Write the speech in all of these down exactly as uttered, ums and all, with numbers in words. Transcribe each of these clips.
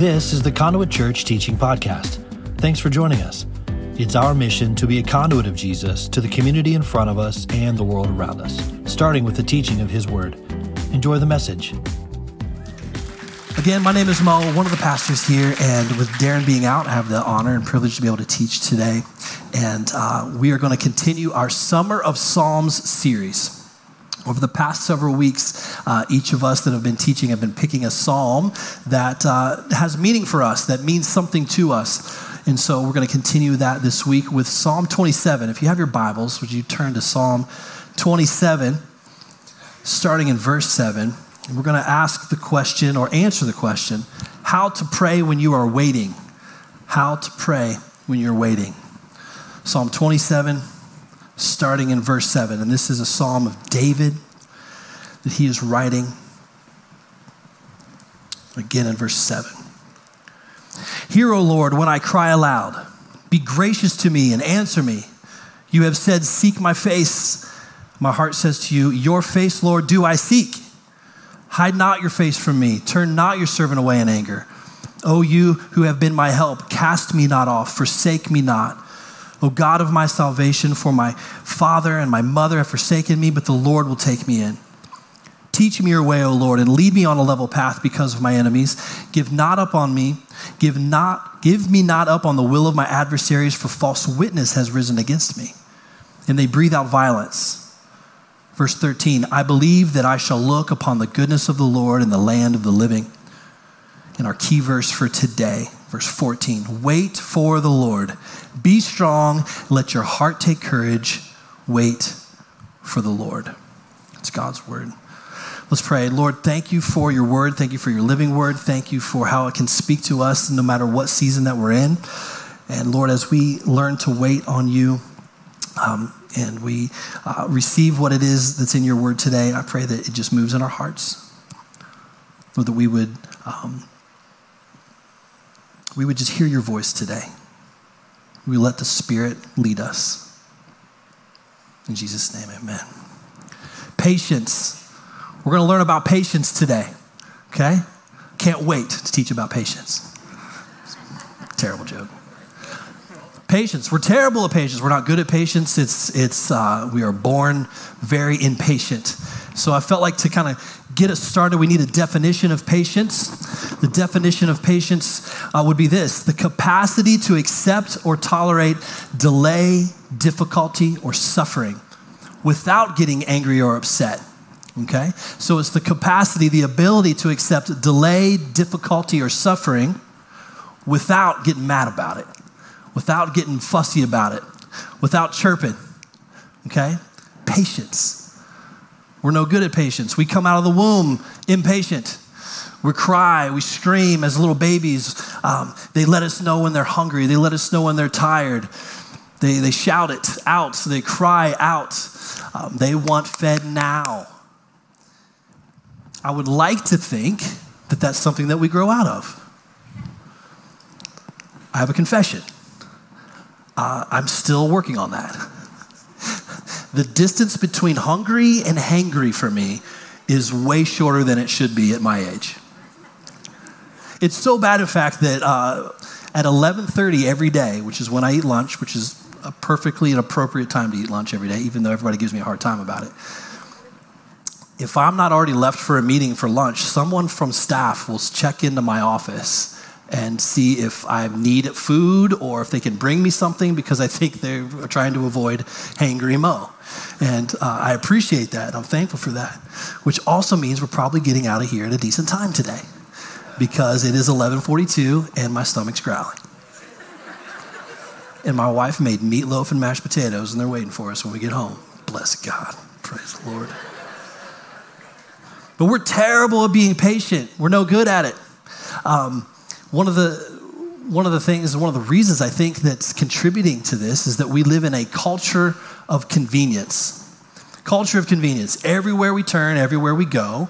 This is the Conduit Church Teaching Podcast. Thanks for joining us. It's our mission to be a conduit of Jesus to the community in front of us and the world around us, starting with the teaching of His Word. Enjoy the message. Again, my name is Mo, one of the pastors here, and with Darren being out, I have the honor and privilege to be able to teach today. And uh, we are going to continue our Summer of Psalms series. Over the past several weeks, uh, each of us that have been teaching have been picking a psalm that uh, has meaning for us, that means something to us. And so we're going to continue that this week with Psalm twenty-seven. If you have your Bibles, would you turn to Psalm twenty-seven, starting in verse seven. And we're going to ask the question or answer the question, how to pray when you are waiting. How to pray when you're waiting. Psalm twenty-seven, starting in verse seven. And this is a psalm of David that he is writing again in verse seven. Hear, O Lord, when I cry aloud. Be gracious to me and answer me. You have said, seek my face. My heart says to you, your face, Lord, do I seek. Hide not your face from me. Turn not your servant away in anger. O you who have been my help, cast me not off, forsake me not. O God of my salvation, for my father and my mother have forsaken me, but the Lord will take me in. Teach me your way, O Lord, and lead me on a level path because of my enemies. Give not up on me. Give not, give me not up on the will of my adversaries, for false witness has risen against me, and they breathe out violence. Verse thirteen, I believe that I shall look upon the goodness of the Lord in the land of the living. And our key verse for today, verse fourteen, wait for the Lord. Be strong. Let your heart take courage. Wait for the Lord. It's God's word. Let's pray. Lord, thank you for your word. Thank you for your living word. Thank you for how it can speak to us no matter what season that we're in. And Lord, as we learn to wait on you, um, and we uh, receive what it is that's in your word today, I pray that it just moves in our hearts. Lord, that we would... Um, We would just hear your voice today. We let the Spirit lead us. In Jesus' name, amen. Patience. We're going to learn about patience today, okay? Can't wait to teach about patience. Terrible joke. Patience. We're terrible at patience. We're not good at patience. It's, it's uh, we are born very impatient. So I felt like to kind of get us started, we need a definition of patience. The definition of patience uh, would be this: the capacity to accept or tolerate delay, difficulty, or suffering without getting angry or upset, okay? So it's the capacity, the ability to accept delay, difficulty, or suffering without getting mad about it, without getting fussy about it, without chirping, okay? Patience. We're no good at patience. We come out of the womb impatient. We cry, we scream as little babies. Um, they let us know when they're hungry. They let us know when they're tired. They they shout it out. They cry out. Um, they want fed now. I would like to think that that's something that we grow out of. I have a confession. Uh, I'm still working on that. The distance between hungry and hangry for me is way shorter than it should be at my age. It's so bad, in fact, that uh, at eleven thirty every day, which is when I eat lunch, which is a perfectly an appropriate time to eat lunch every day, even though everybody gives me a hard time about it. If I'm not already left for a meeting for lunch, someone from staff will check into my office and see if I need food or if they can bring me something, because I think they're trying to avoid hangry Mo. And uh, I appreciate that. I'm thankful for that, which also means we're probably getting out of here at a decent time today because it is eleven forty-two and my stomach's growling. And my wife made meatloaf and mashed potatoes and they're waiting for us when we get home. Bless God. Praise the Lord. But we're terrible at being patient. We're no good at it. Um, One of the one of the things, one of the reasons I think that's contributing to this is that we live in a culture of convenience. Culture of convenience. Everywhere we turn, everywhere we go,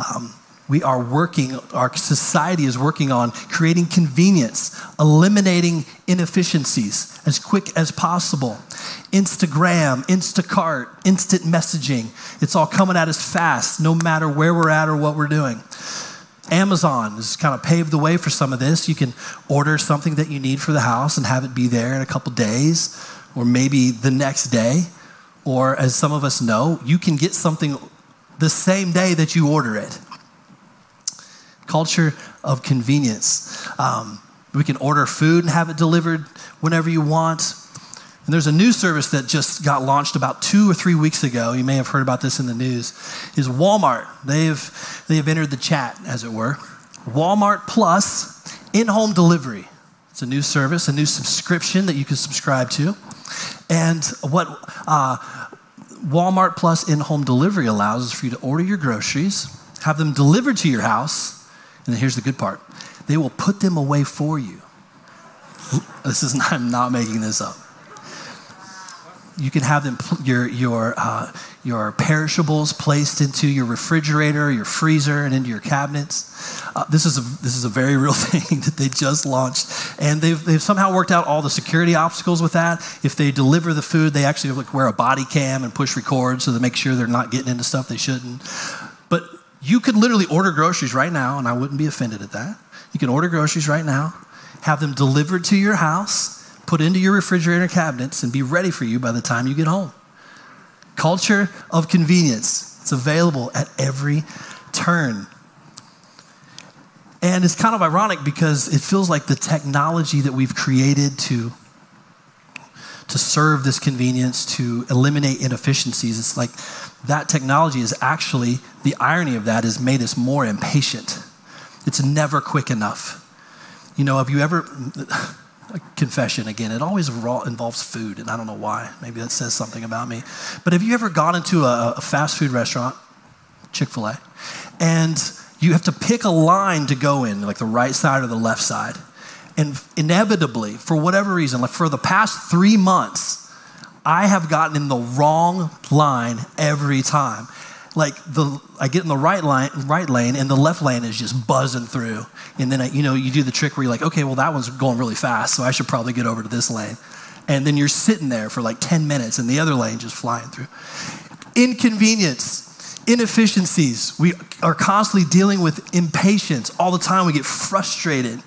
um, we are working, our society is working on creating convenience, eliminating inefficiencies as quick as possible. Instagram, Instacart, instant messaging. It's all coming at us fast, no matter where we're at or what we're doing. Amazon has kind of paved the way for some of this. You can order something that you need for the house and have it be there in a couple days or maybe the next day. Or as some of us know, you can get something the same day that you order it. Culture of convenience. Um, we can order food and have it delivered whenever you want. And there's a new service that just got launched about two or three weeks ago. You may have heard about this in the news. Is Walmart. They've they've entered the chat, as it were. Walmart Plus in-home delivery. It's a new service, a new subscription that you can subscribe to. And what uh, Walmart Plus in-home delivery allows is for you to order your groceries, have them delivered to your house, and then here's the good part. They will put them away for you. This is not, I'm not making this up. You can have them your your uh, your perishables placed into your refrigerator, your freezer, and into your cabinets. Uh, this is a, this is a very real thing that they just launched, and they've they've somehow worked out all the security obstacles with that. If they deliver the food, they actually like wear a body cam and push record so they make sure they're not getting into stuff they shouldn't. But you could literally order groceries right now, and I wouldn't be offended at that. You can order groceries right now, have them delivered to your house, put into your refrigerator cabinets, and be ready for you by the time you get home. Culture of convenience. It's available at every turn. And it's kind of ironic because it feels like the technology that we've created to, to serve this convenience, to eliminate inefficiencies, it's like that technology is actually, the irony of that is made us more impatient. It's never quick enough. You know, have you ever... A confession again, it always involves food, and I don't know why. Maybe that says something about me. But have you ever gone into a, a fast food restaurant, Chick-fil-A, and you have to pick a line to go in, like the right side or the left side? And inevitably, for whatever reason, like for the past three months, I have gotten in the wrong line every time. Like the, I get in the right line, right lane, and the left lane is just buzzing through. And then I, you know, you do the trick where you're like, okay, well that one's going really fast, so I should probably get over to this lane. And then you're sitting there for like ten minutes, and the other lane just flying through. Inconvenience, inefficiencies. We are constantly dealing with impatience all the time. We get frustrated,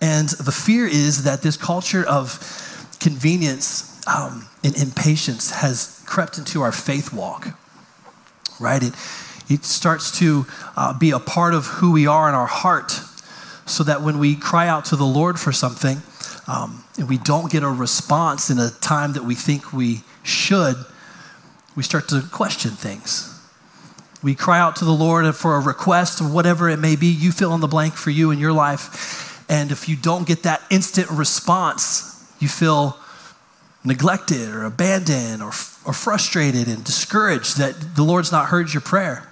and the fear is that this culture of convenience um, and impatience has crept into our faith walk. Right? It, it starts to uh, be a part of who we are in our heart, so that when we cry out to the Lord for something um, and we don't get a response in a time that we think we should, we start to question things. We cry out to the Lord for a request, whatever it may be, you fill in the blank for you in your life. And if you don't get that instant response, you feel neglected or abandoned or, or frustrated and discouraged that the Lord's not heard your prayer.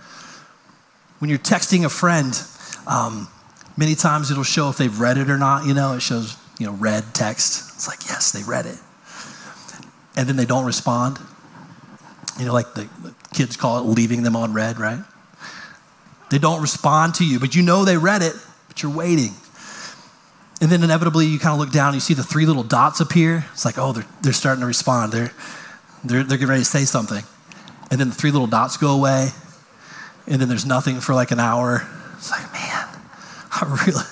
When you're texting a friend, um, many times it'll show if they've read it or not. You know, it shows, you know, read text. It's like, yes, they read it. And then they don't respond. You know, like the, the kids call it leaving them on read, right? They don't respond to you, but you know they read it, but you're waiting. And then inevitably you kind of look down and you see the three little dots appear. It's like, oh, they're, they're starting to respond. They're, they're, they're getting ready to say something. And then the three little dots go away. And then there's nothing for like an hour. It's like, man, I really,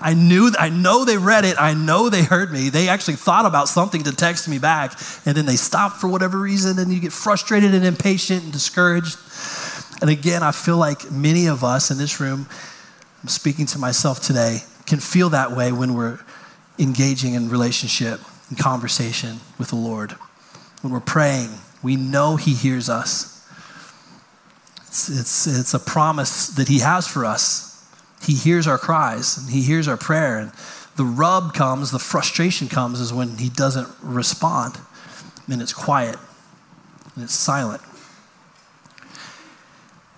I knew, I know they read it. I know they heard me. They actually thought about something to text me back. And then they stopped for whatever reason. And you get frustrated and impatient and discouraged. And again, I feel like many of us in this room, I'm speaking to myself today, can feel that way when we're engaging in relationship and conversation with the Lord. When we're praying, we know He hears us. It's, it's, it's a promise that He has for us. He hears our cries and He hears our prayer. And the rub comes, the frustration comes, is when He doesn't respond. And it's quiet and it's silent.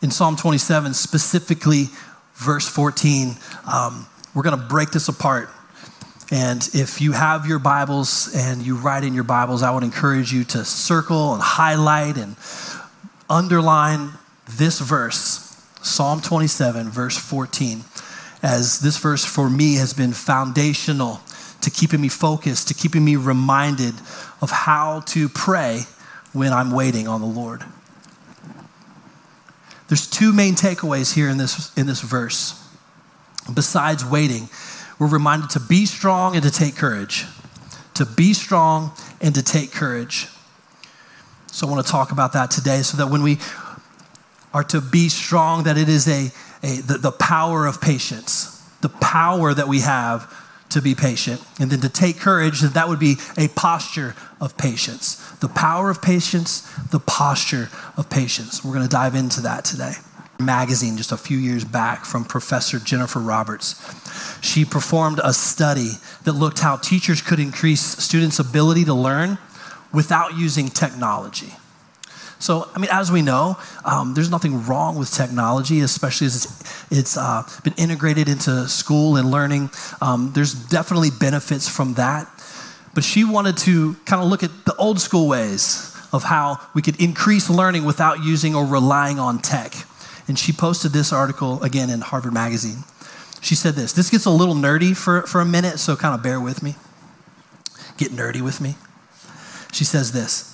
In Psalm twenty-seven, specifically verse fourteen, um, we're going to break this apart. And if you have your Bibles and you write in your Bibles, I would encourage you to circle and highlight and underline this verse, Psalm twenty-seven, verse fourteen, as this verse for me has been foundational to keeping me focused, to keeping me reminded of how to pray when I'm waiting on the Lord. There's two main takeaways here in this in this verse. Besides waiting, we're reminded to be strong and to take courage. To be strong and to take courage. So I want to talk about that today, so that when we are to be strong, that it is a, a the, the power of patience, the power that we have to be patient. And then to take courage, that that would be a posture of patience. The power of patience, the posture of patience. We're going to dive into that today. Magazine, just a few years back, from Professor Jennifer Roberts. She performed a study that looked how teachers could increase students' ability to learn without using technology. So, I mean, as we know, um, there's nothing wrong with technology, especially as it's, it's uh, been integrated into school and learning. Um, there's definitely benefits from that. But she wanted to kind of look at the old school ways of how we could increase learning without using or relying on tech. And she posted this article, again, in Harvard Magazine. She said this. This gets a little nerdy for, for a minute, so kind of bear with me. Get nerdy with me. She says this.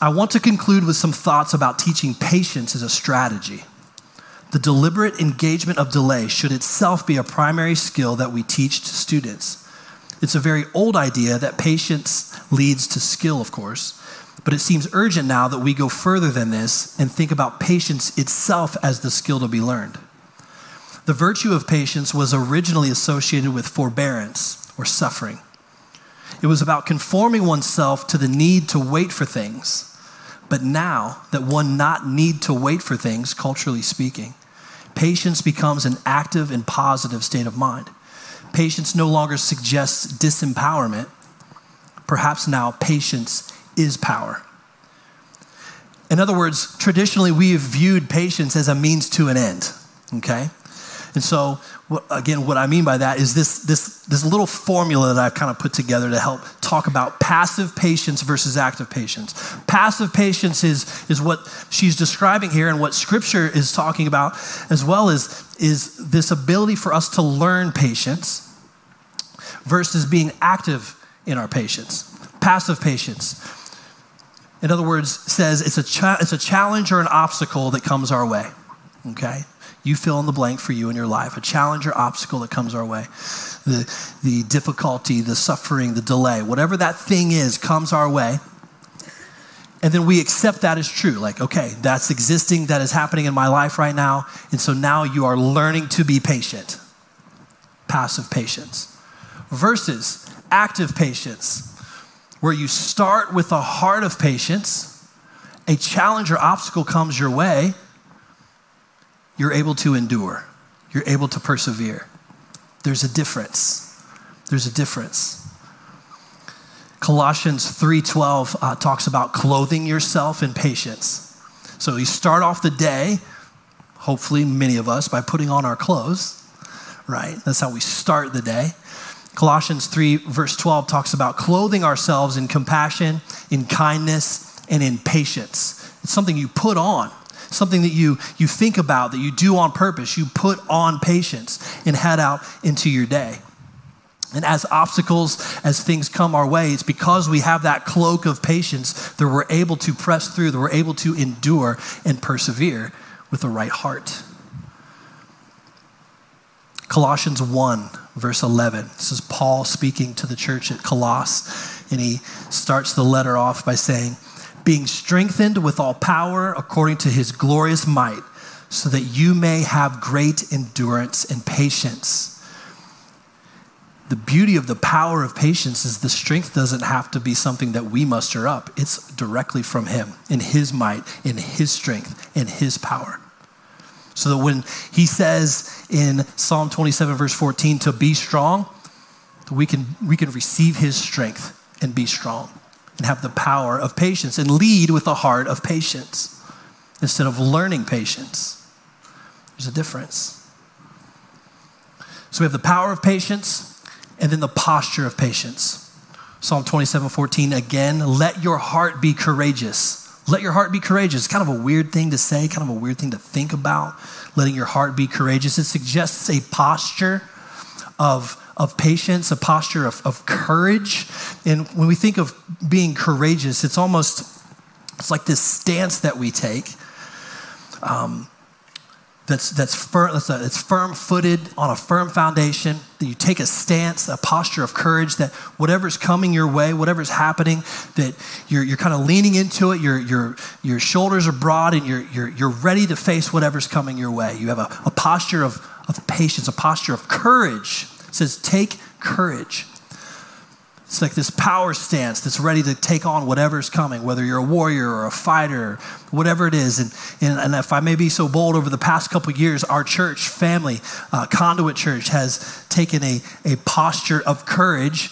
I want to conclude with some thoughts about teaching patience as a strategy. The deliberate engagement of delay should itself be a primary skill that we teach to students. It's a very old idea that patience leads to skill, of course, but it seems urgent now that we go further than this and think about patience itself as the skill to be learned. The virtue of patience was originally associated with forbearance or suffering. It was about conforming oneself to the need to wait for things. But now that one not need to wait for things, culturally speaking, patience becomes an active and positive state of mind. Patience no longer suggests disempowerment. Perhaps now patience is power. In other words, traditionally we have viewed patience as a means to an end, okay? And so, again, what I mean by that is this, this, this little formula that I've kind of put together to help talk about passive patience versus active patience. Passive patience is, is what she's describing here, and what Scripture is talking about as well is, is this ability for us to learn patience versus being active in our patience. Passive patience, in other words, says it's a, cha- it's a challenge or an obstacle that comes our way, okay? You fill in the blank for you in your life, a challenge or obstacle that comes our way. The, the difficulty, the suffering, the delay, whatever that thing is comes our way. And then we accept that as true. Like, okay, that's existing, that is happening in my life right now. And so now you are learning to be patient. Passive patience. Versus active patience, where you start with a heart of patience. A challenge or obstacle comes your way. You're able to endure. You're able to persevere. There's a difference. There's a difference. Colossians three twelve uh, talks about clothing yourself in patience. So you start off the day, hopefully many of us, by putting on our clothes, right? That's how we start the day. Colossians three verse twelve talks about clothing ourselves in compassion, in kindness, and in patience. It's something you put on. Something that you, you think about, that you do on purpose. You put on patience and head out into your day. And as obstacles, as things come our way, it's because we have that cloak of patience that we're able to press through, that we're able to endure and persevere with the right heart. Colossians one, verse eleven. This is Paul speaking to the church at Colossae, and he starts the letter off by saying, being strengthened with all power according to his glorious might, so that you may have great endurance and patience. The beauty of the power of patience is the strength doesn't have to be something that we muster up. It's directly from him, in his might, in his strength, in his power. So that when he says in Psalm twenty-seven, verse fourteen, to be strong, we can, we can receive his strength and be strong. And have the power of patience and lead with a heart of patience instead of learning patience. There's a difference. So we have the power of patience and then the posture of patience. Psalm twenty-seven fourteen again, let your heart be courageous. Let your heart be courageous. Kind of a weird thing to say, kind of a weird thing to think about, letting your heart be courageous. It suggests a posture of of patience, a posture of, of courage. And when we think of being courageous, it's almost, it's like this stance that we take um, that's that's firm, that's, a, that's firm-footed on a firm foundation, that you take a stance, a posture of courage, that whatever's coming your way, whatever's happening, that you're you're kind of leaning into it, your your your shoulders are broad, and you're you're you're ready to face whatever's coming your way. You have a, a posture of, of patience, a posture of courage. It says, take courage. It's like this power stance that's ready to take on whatever's coming, whether you're a warrior or a fighter, whatever it is. And, and, and if I may be so bold, over the past couple of years, our church family, uh, Conduit Church, has taken a, a posture of courage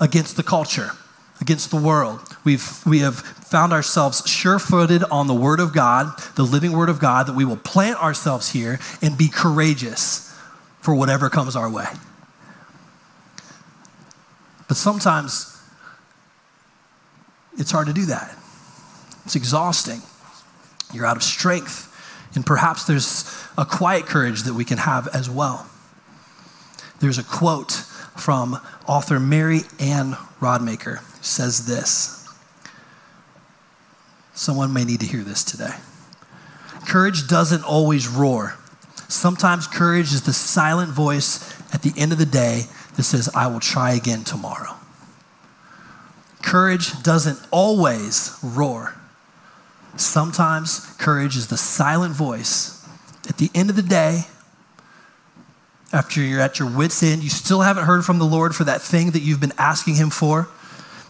against the culture, against the world. We've, we have found ourselves sure-footed on the Word of God, the living Word of God, that we will plant ourselves here and be courageous for whatever comes our way. But sometimes it's hard to do that. It's exhausting. You're out of strength. And perhaps there's a quiet courage that we can have as well. There's a quote from author Mary Ann Rodmaker who says this. Someone may need to hear this today. Courage doesn't always roar. Sometimes courage is the silent voice at the end of the day that says, I will try again tomorrow. Courage doesn't always roar. Sometimes courage is the silent voice. At the end of the day, after you're at your wit's end, you still haven't heard from the Lord for that thing that you've been asking him for.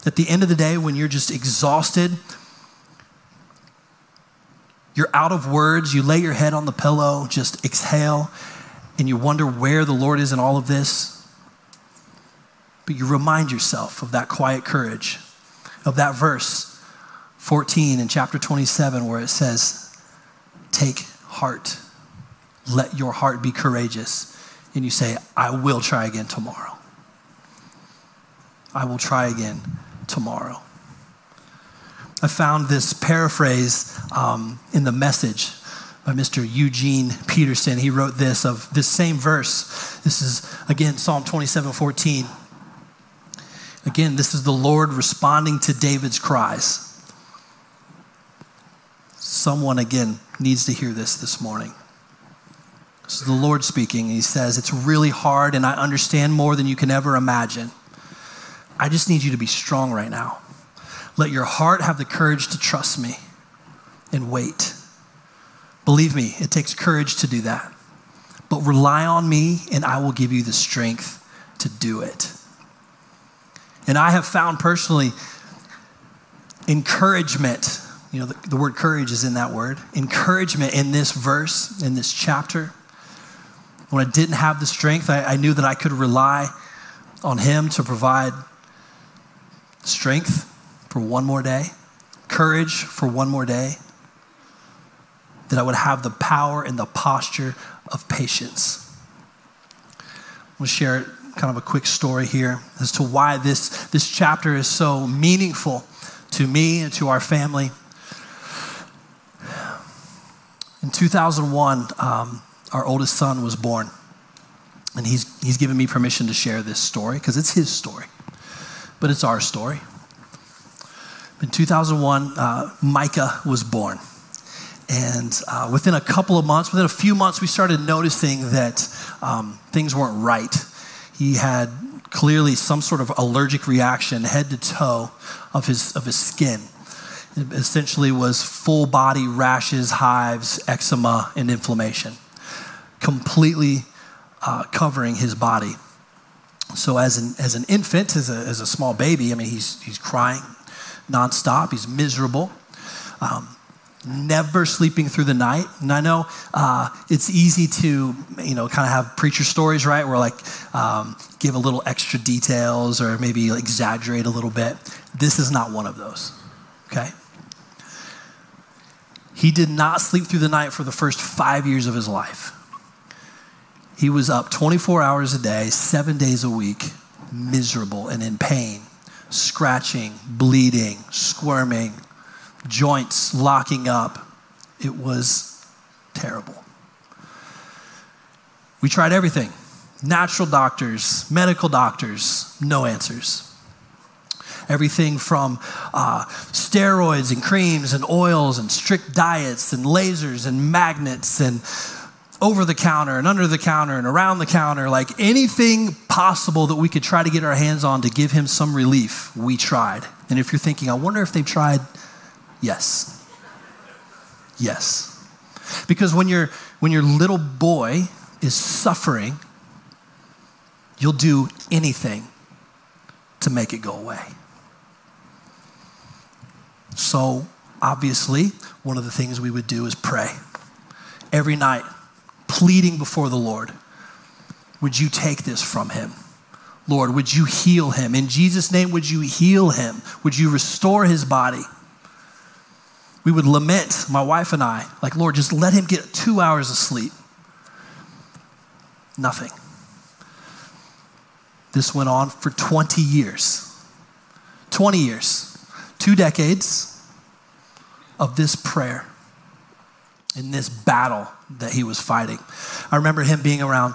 At the end of the day, when you're just exhausted, you're out of words, you lay your head on the pillow, just exhale, and you wonder where the Lord is in all of this. But you remind yourself of that quiet courage, of that verse fourteen in chapter twenty-seven where it says, take heart, let your heart be courageous. And you say, I will try again tomorrow. I will try again tomorrow. I found this paraphrase um, in The Message by Mister Eugene Peterson. He wrote this of this same verse. This is, again, Psalm twenty-seven fourteen. Again, this is the Lord responding to David's cries. Someone, again, needs to hear this this morning. This is the Lord speaking. And he says, it's really hard, and I understand more than you can ever imagine. I just need you to be strong right now. Let your heart have the courage to trust me and wait. Believe me, it takes courage to do that. But rely on me, and I will give you the strength to do it. And I have found personally encouragement, you know, the, the word courage is in that word, encouragement in this verse, in this chapter. When I didn't have the strength, I, I knew that I could rely on him to provide strength for one more day, courage for one more day, that I would have the power and the posture of patience. I'm going to share it. Kind of a quick story here as to why this, this chapter is so meaningful to me and to our family. In two thousand one, um, our oldest son was born, and he's he's given me permission to share this story because it's his story, but it's our story. In two thousand one, uh, Micah was born, and uh, within a couple of months, within a few months, we started noticing that um, things weren't right. He had clearly some sort of allergic reaction head to toe of his of his skin. It essentially was full body rashes, hives, eczema, and inflammation, completely uh, covering his body. So as an as an infant, as a as a small baby, I mean, he's he's crying nonstop. He's miserable. Um, Never sleeping through the night. And I know uh, it's easy to, you know, kind of have preacher stories, right? Where like um, give a little extra details or maybe exaggerate a little bit. This is not one of those, okay? He did not sleep through the night for the first five years of his life. He was up twenty-four hours a day, seven days a week, miserable and in pain, scratching, bleeding, squirming, joints locking up. It was terrible. We tried everything. Natural doctors, medical doctors, no answers. everything from uh, steroids and creams and oils and strict diets and lasers and magnets and over the counter and under the counter and around the counter, like anything possible that we could try to get our hands on to give him some relief, we tried. And if you're thinking, I wonder if they've tried, yes. Yes. Because when your when your little boy is suffering, you'll do anything to make it go away. So obviously, one of the things we would do is pray. Every night, pleading before the Lord, would you take this from him? Lord, would you heal him? In Jesus' name, would you heal him? Would you restore his body? We would lament, my wife and I, like, Lord, just let him get two hours of sleep. Nothing. This went on for twenty years. twenty years. Two decades of this prayer and this battle that he was fighting. I remember him being around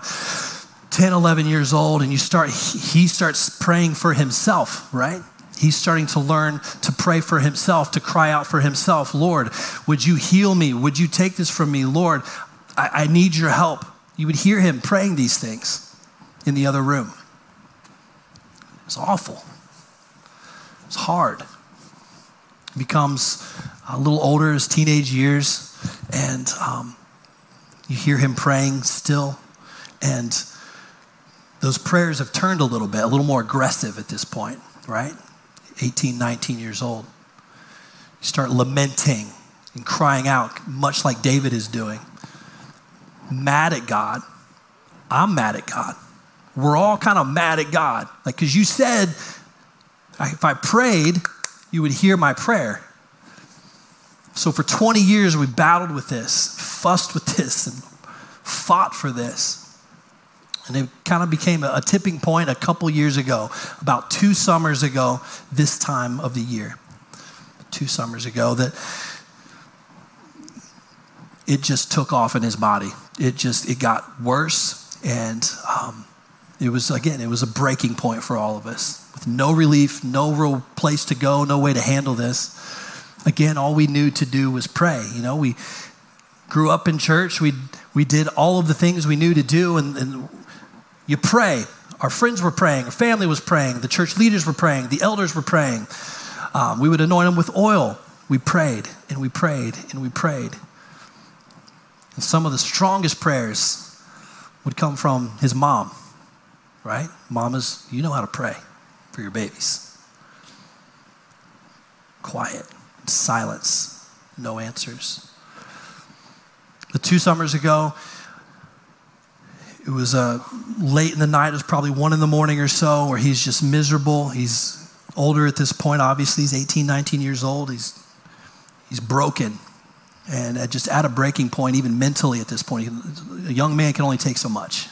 ten, eleven years old, and you start. he starts praying for himself, right? He's starting to learn to pray for himself, to cry out for himself. Lord, would you heal me? Would you take this from me? Lord, I, I need your help. You would hear him praying these things in the other room. It was awful. It was hard. He becomes a little older, his teenage years, and um, you hear him praying still. And those prayers have turned a little bit, a little more aggressive at this point, right? eighteen, nineteen years old. You start lamenting and crying out, much like David is doing. Mad at God. I'm mad at God. We're all kind of mad at God. Like, because you said, if I prayed, you would hear my prayer. So for twenty years, we battled with this, fussed with this, and fought for this. And it kind of became a tipping point a couple years ago, about two summers ago, this time of the year, two summers ago, that it just took off in his body. It just, it got worse. And um, it was, again, it was a breaking point for all of us with no relief, no real place to go, no way to handle this. Again, all we knew to do was pray. You know, we grew up in church. We we did all of the things we knew to do, and, and you pray. Our friends were praying. Our family was praying. The church leaders were praying. The elders were praying. Um, we would anoint them with oil. We prayed, and we prayed, and we prayed. And some of the strongest prayers would come from his mom, right? Mamas, you know how to pray for your babies. Quiet, silence, no answers. The two summers ago, it was uh, late in the night. It was probably one in the morning or so, where he's just miserable. He's older at this point, obviously. He's eighteen, nineteen years old. He's he's broken. And at just at a breaking point, even mentally at this point. A young man can only take so much.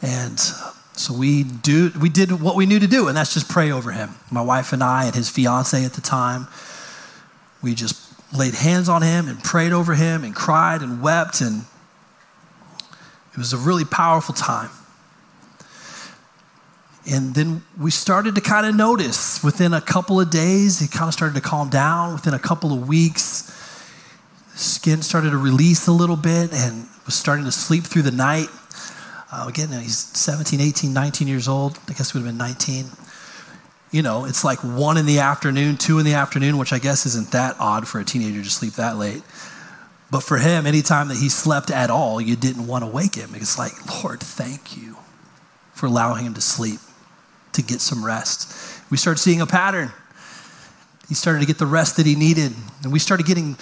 And so we do we did what we knew to do, and that's just pray over him. My wife and I and his fiance at the time, we just laid hands on him and prayed over him and cried and wept, and it was a really powerful time. And then we started to kind of notice within a couple of days, it kind of started to calm down. Within a couple of weeks, skin started to release a little bit and was starting to sleep through the night. Uh, again, he's seventeen, eighteen, nineteen years old. I guess it would have been nineteen. You know, it's like one in the afternoon, two in the afternoon, which I guess isn't that odd for a teenager to sleep that late. But for him, anytime that he slept at all, you didn't want to wake him. It's like, Lord, thank you for allowing him to sleep, to get some rest. We started seeing a pattern. He started to get the rest that he needed. And we started getting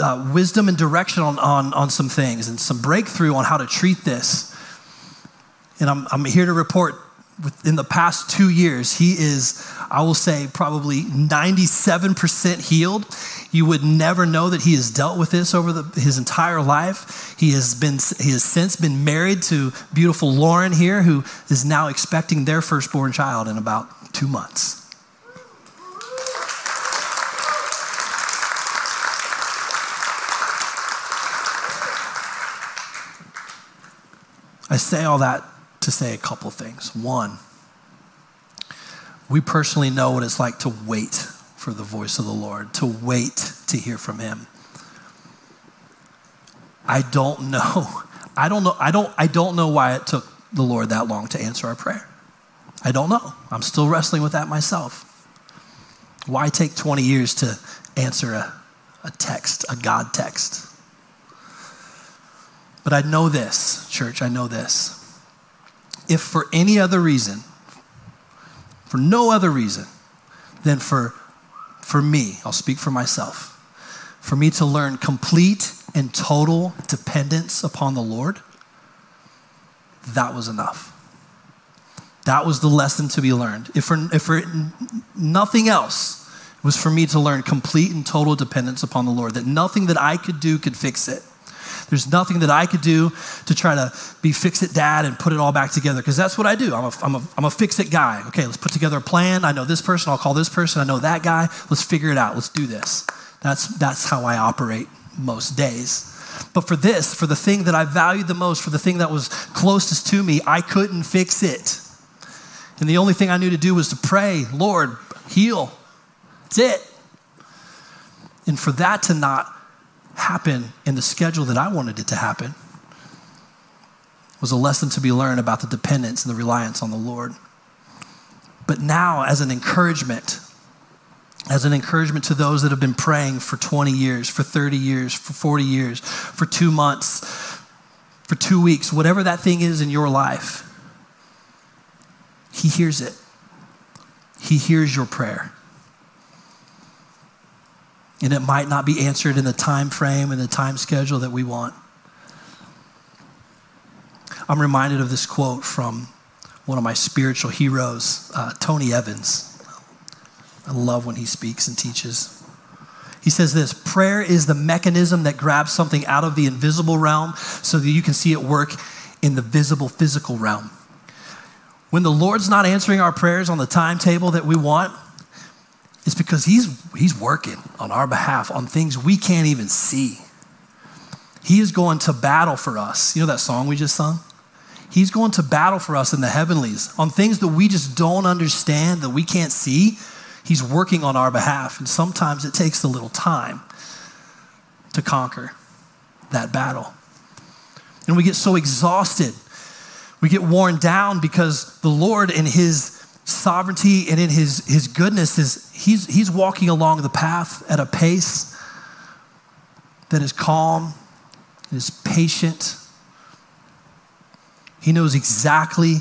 uh, wisdom and direction on, on, on some things and some breakthrough on how to treat this. And I'm, I'm here to report, within the past two years, he is, I will say, probably ninety-seven percent healed. You would never know that he has dealt with this over the, his entire life. He has been, he has since been married to beautiful Lauren here, who is now expecting their firstborn child in about two months. I say all that to say a couple things. One, We personally know what it's like to wait for the voice of the Lord, to wait to hear from him. I don't know. I don't know. I don't, I don't know why it took the Lord that long to answer our prayer. I don't know. I'm still wrestling with that myself. Why take twenty years to answer a, a text, a God text? But I know this, church, I know this. If for any other reason, for no other reason than for, for me, I'll speak for myself, for me to learn complete and total dependence upon the Lord, that was enough. That was the lesson to be learned. If for, if for nothing else, it was for me to learn complete and total dependence upon the Lord, that nothing that I could do could fix it. There's nothing that I could do to try to be fix-it dad and put it all back together, because that's what I do. I'm a, I'm a, I'm a fix-it guy. Okay, let's put together a plan. I know this person. I'll call this person. I know that guy. Let's figure it out. Let's do this. That's, that's how I operate most days. But for this, for the thing that I valued the most, for the thing that was closest to me, I couldn't fix it. And the only thing I knew to do was to pray, Lord, heal. That's it. And for that to not happen in the schedule that I wanted it to happen was a lesson to be learned about the dependence and the reliance on the Lord. But now, as an encouragement, as an encouragement to those that have been praying for twenty years, for thirty years, for forty years, for two months, for two weeks, whatever that thing is in your life, he hears it. He hears your prayer. And it might not be answered in the time frame and the time schedule that we want. I'm reminded of this quote from one of my spiritual heroes, uh, Tony Evans. I love when he speaks and teaches. He says this, prayer is the mechanism that grabs something out of the invisible realm so that you can see it work in the visible physical realm. When the Lord's not answering our prayers on the timetable that we want, it's because he's, he's working on our behalf on things we can't even see. He is going to battle for us. You know that song we just sung? He's going to battle for us in the heavenlies on things that we just don't understand, that we can't see. He's working on our behalf, and sometimes it takes a little time to conquer that battle. And we get so exhausted. We get worn down because the Lord in his sovereignty and in his, his goodness, is he's, he's walking along the path at a pace that is calm, is patient. He knows exactly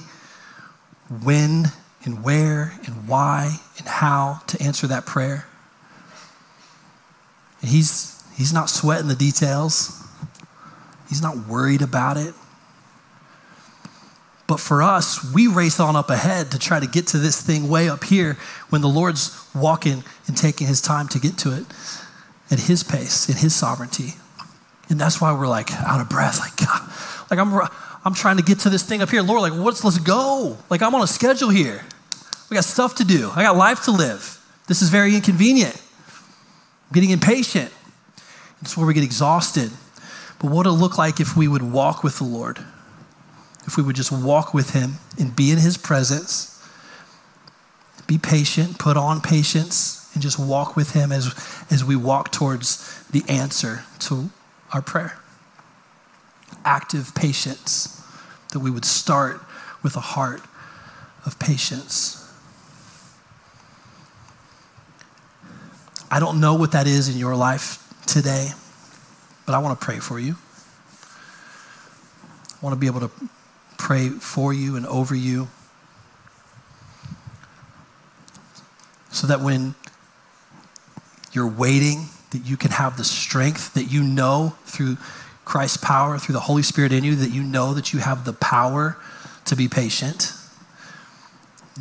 when and where and why and how to answer that prayer. And he's, he's not sweating the details. He's not worried about it. But for us, we race on up ahead to try to get to this thing way up here when the Lord's walking and taking his time to get to it at his pace, in his sovereignty. And that's why we're like out of breath. Like, God, like I'm I'm trying to get to this thing up here. Lord, like, what's, let's go. Like, I'm on a schedule here. We got stuff to do. I got life to live. This is very inconvenient. I'm getting impatient. That's where we get exhausted. But what it'll look like if we would walk with the Lord, if we would just walk with him and be in his presence, be patient, put on patience, and just walk with him as, as we walk towards the answer to our prayer. Active patience, that we would start with a heart of patience. I don't know what that is in your life today, but I want to pray for you. I want to be able to pray for you and over you so that when you're waiting, that you can have the strength that you know through Christ's power, through the Holy Spirit in you, that you know that you have the power to be patient.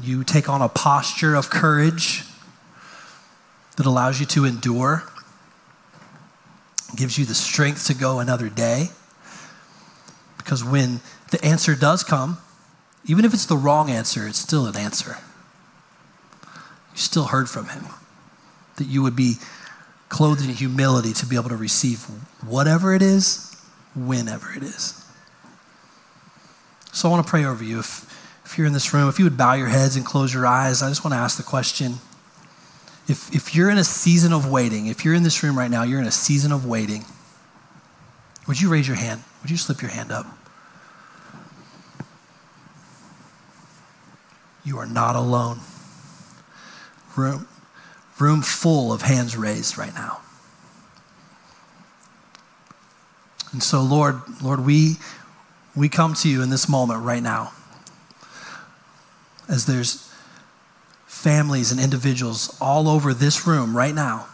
You take on a posture of courage that allows you to endure, gives you the strength to go another day. Because when the answer does come, even if it's the wrong answer, it's still an answer. You still heard from him. That you would be clothed in humility to be able to receive whatever it is, whenever it is. So I want to pray over you. If, if you're in this room, if you would bow your heads and close your eyes, I just want to ask the question. If, if you're in a season of waiting, if you're in this room right now, you're in a season of waiting, would you raise your hand? Would you slip your hand up? You are not alone. Room, room full of hands raised right now. And so, Lord, Lord, we we come to you in this moment right now, as there's families and individuals all over this room right now,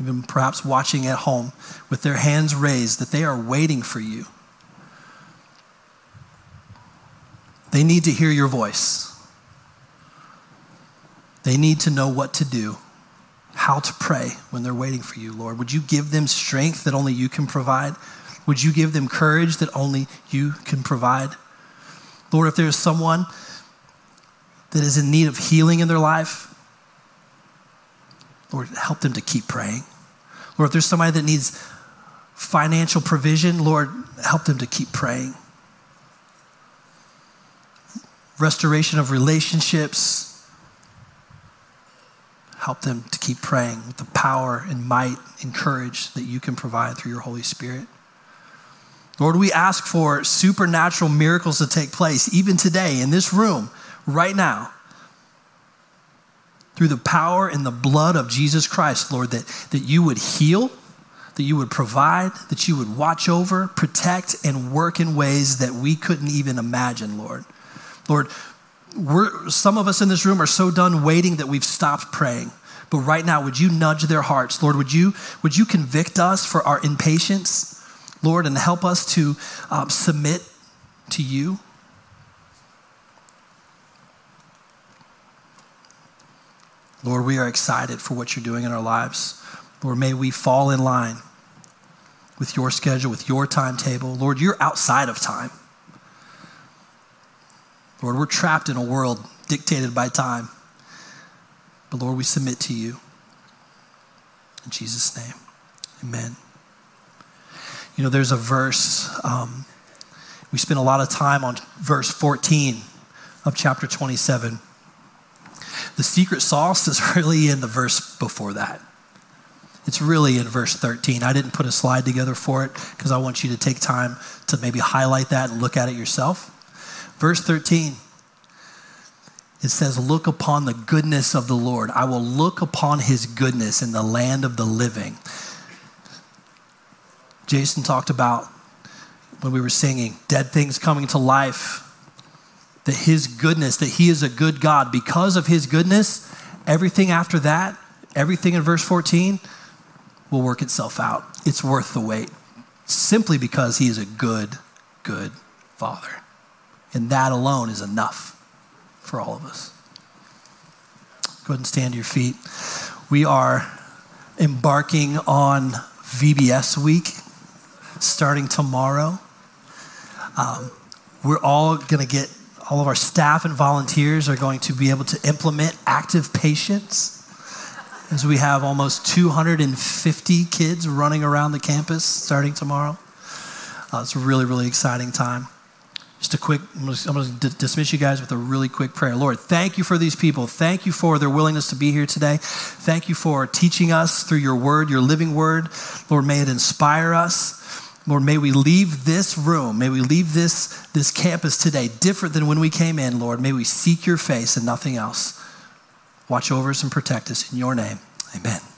even perhaps watching at home with their hands raised, that they are waiting for you. They need to hear your voice. They need to know what to do, how to pray when they're waiting for you, Lord. Would you give them strength that only you can provide? Would you give them courage that only you can provide? Lord, if there is someone that is in need of healing in their life, Lord, help them to keep praying. Lord, if there's somebody that needs financial provision, Lord, help them to keep praying. Restoration of relationships, help them to keep praying with the power and might and courage that you can provide through your Holy Spirit. Lord, we ask for supernatural miracles to take place even today in this room, right now, through the power and the blood of Jesus Christ, Lord, that, that you would heal, that you would provide, that you would watch over, protect, and work in ways that we couldn't even imagine, Lord. Lord, We're, some of us in this room are so done waiting that we've stopped praying. But right now, would you nudge their hearts? Lord, would you, would you convict us for our impatience, Lord, and help us to um, submit to you? Lord, we are excited for what you're doing in our lives. Lord, may we fall in line with your schedule, with your timetable. Lord, you're outside of time. Lord, we're trapped in a world dictated by time. But Lord, we submit to you. In Jesus' name, amen. You know, there's a verse, um, we spent a lot of time on verse fourteen of chapter twenty-seven. The secret sauce is really in the verse before that. It's really in verse thirteen. I didn't put a slide together for it because I want you to take time to maybe highlight that and look at it yourself. Verse thirteen, it says, look upon the goodness of the Lord. I will look upon his goodness in the land of the living. Jason talked about when we were singing, dead things coming to life, that his goodness, that he is a good God. Because of his goodness, everything after that, everything in verse fourteen will work itself out. It's worth the wait, simply because he is a good, good Father. And that alone is enough for all of us. Go ahead and stand to your feet. We are embarking on V B S week starting tomorrow. Um, we're all going to get, all of our staff and volunteers are going to be able to implement active patience, as we have almost two hundred fifty kids running around the campus starting tomorrow. Uh, it's a really, really exciting time. Just a quick, I'm going to dismiss you guys with a really quick prayer. Lord, thank you for these people. Thank you for their willingness to be here today. Thank you for teaching us through your word, your living word. Lord, may it inspire us. Lord, may we leave this room, may we leave this, this campus today different than when we came in, Lord. May we seek your face and nothing else. Watch over us and protect us in your name. Amen.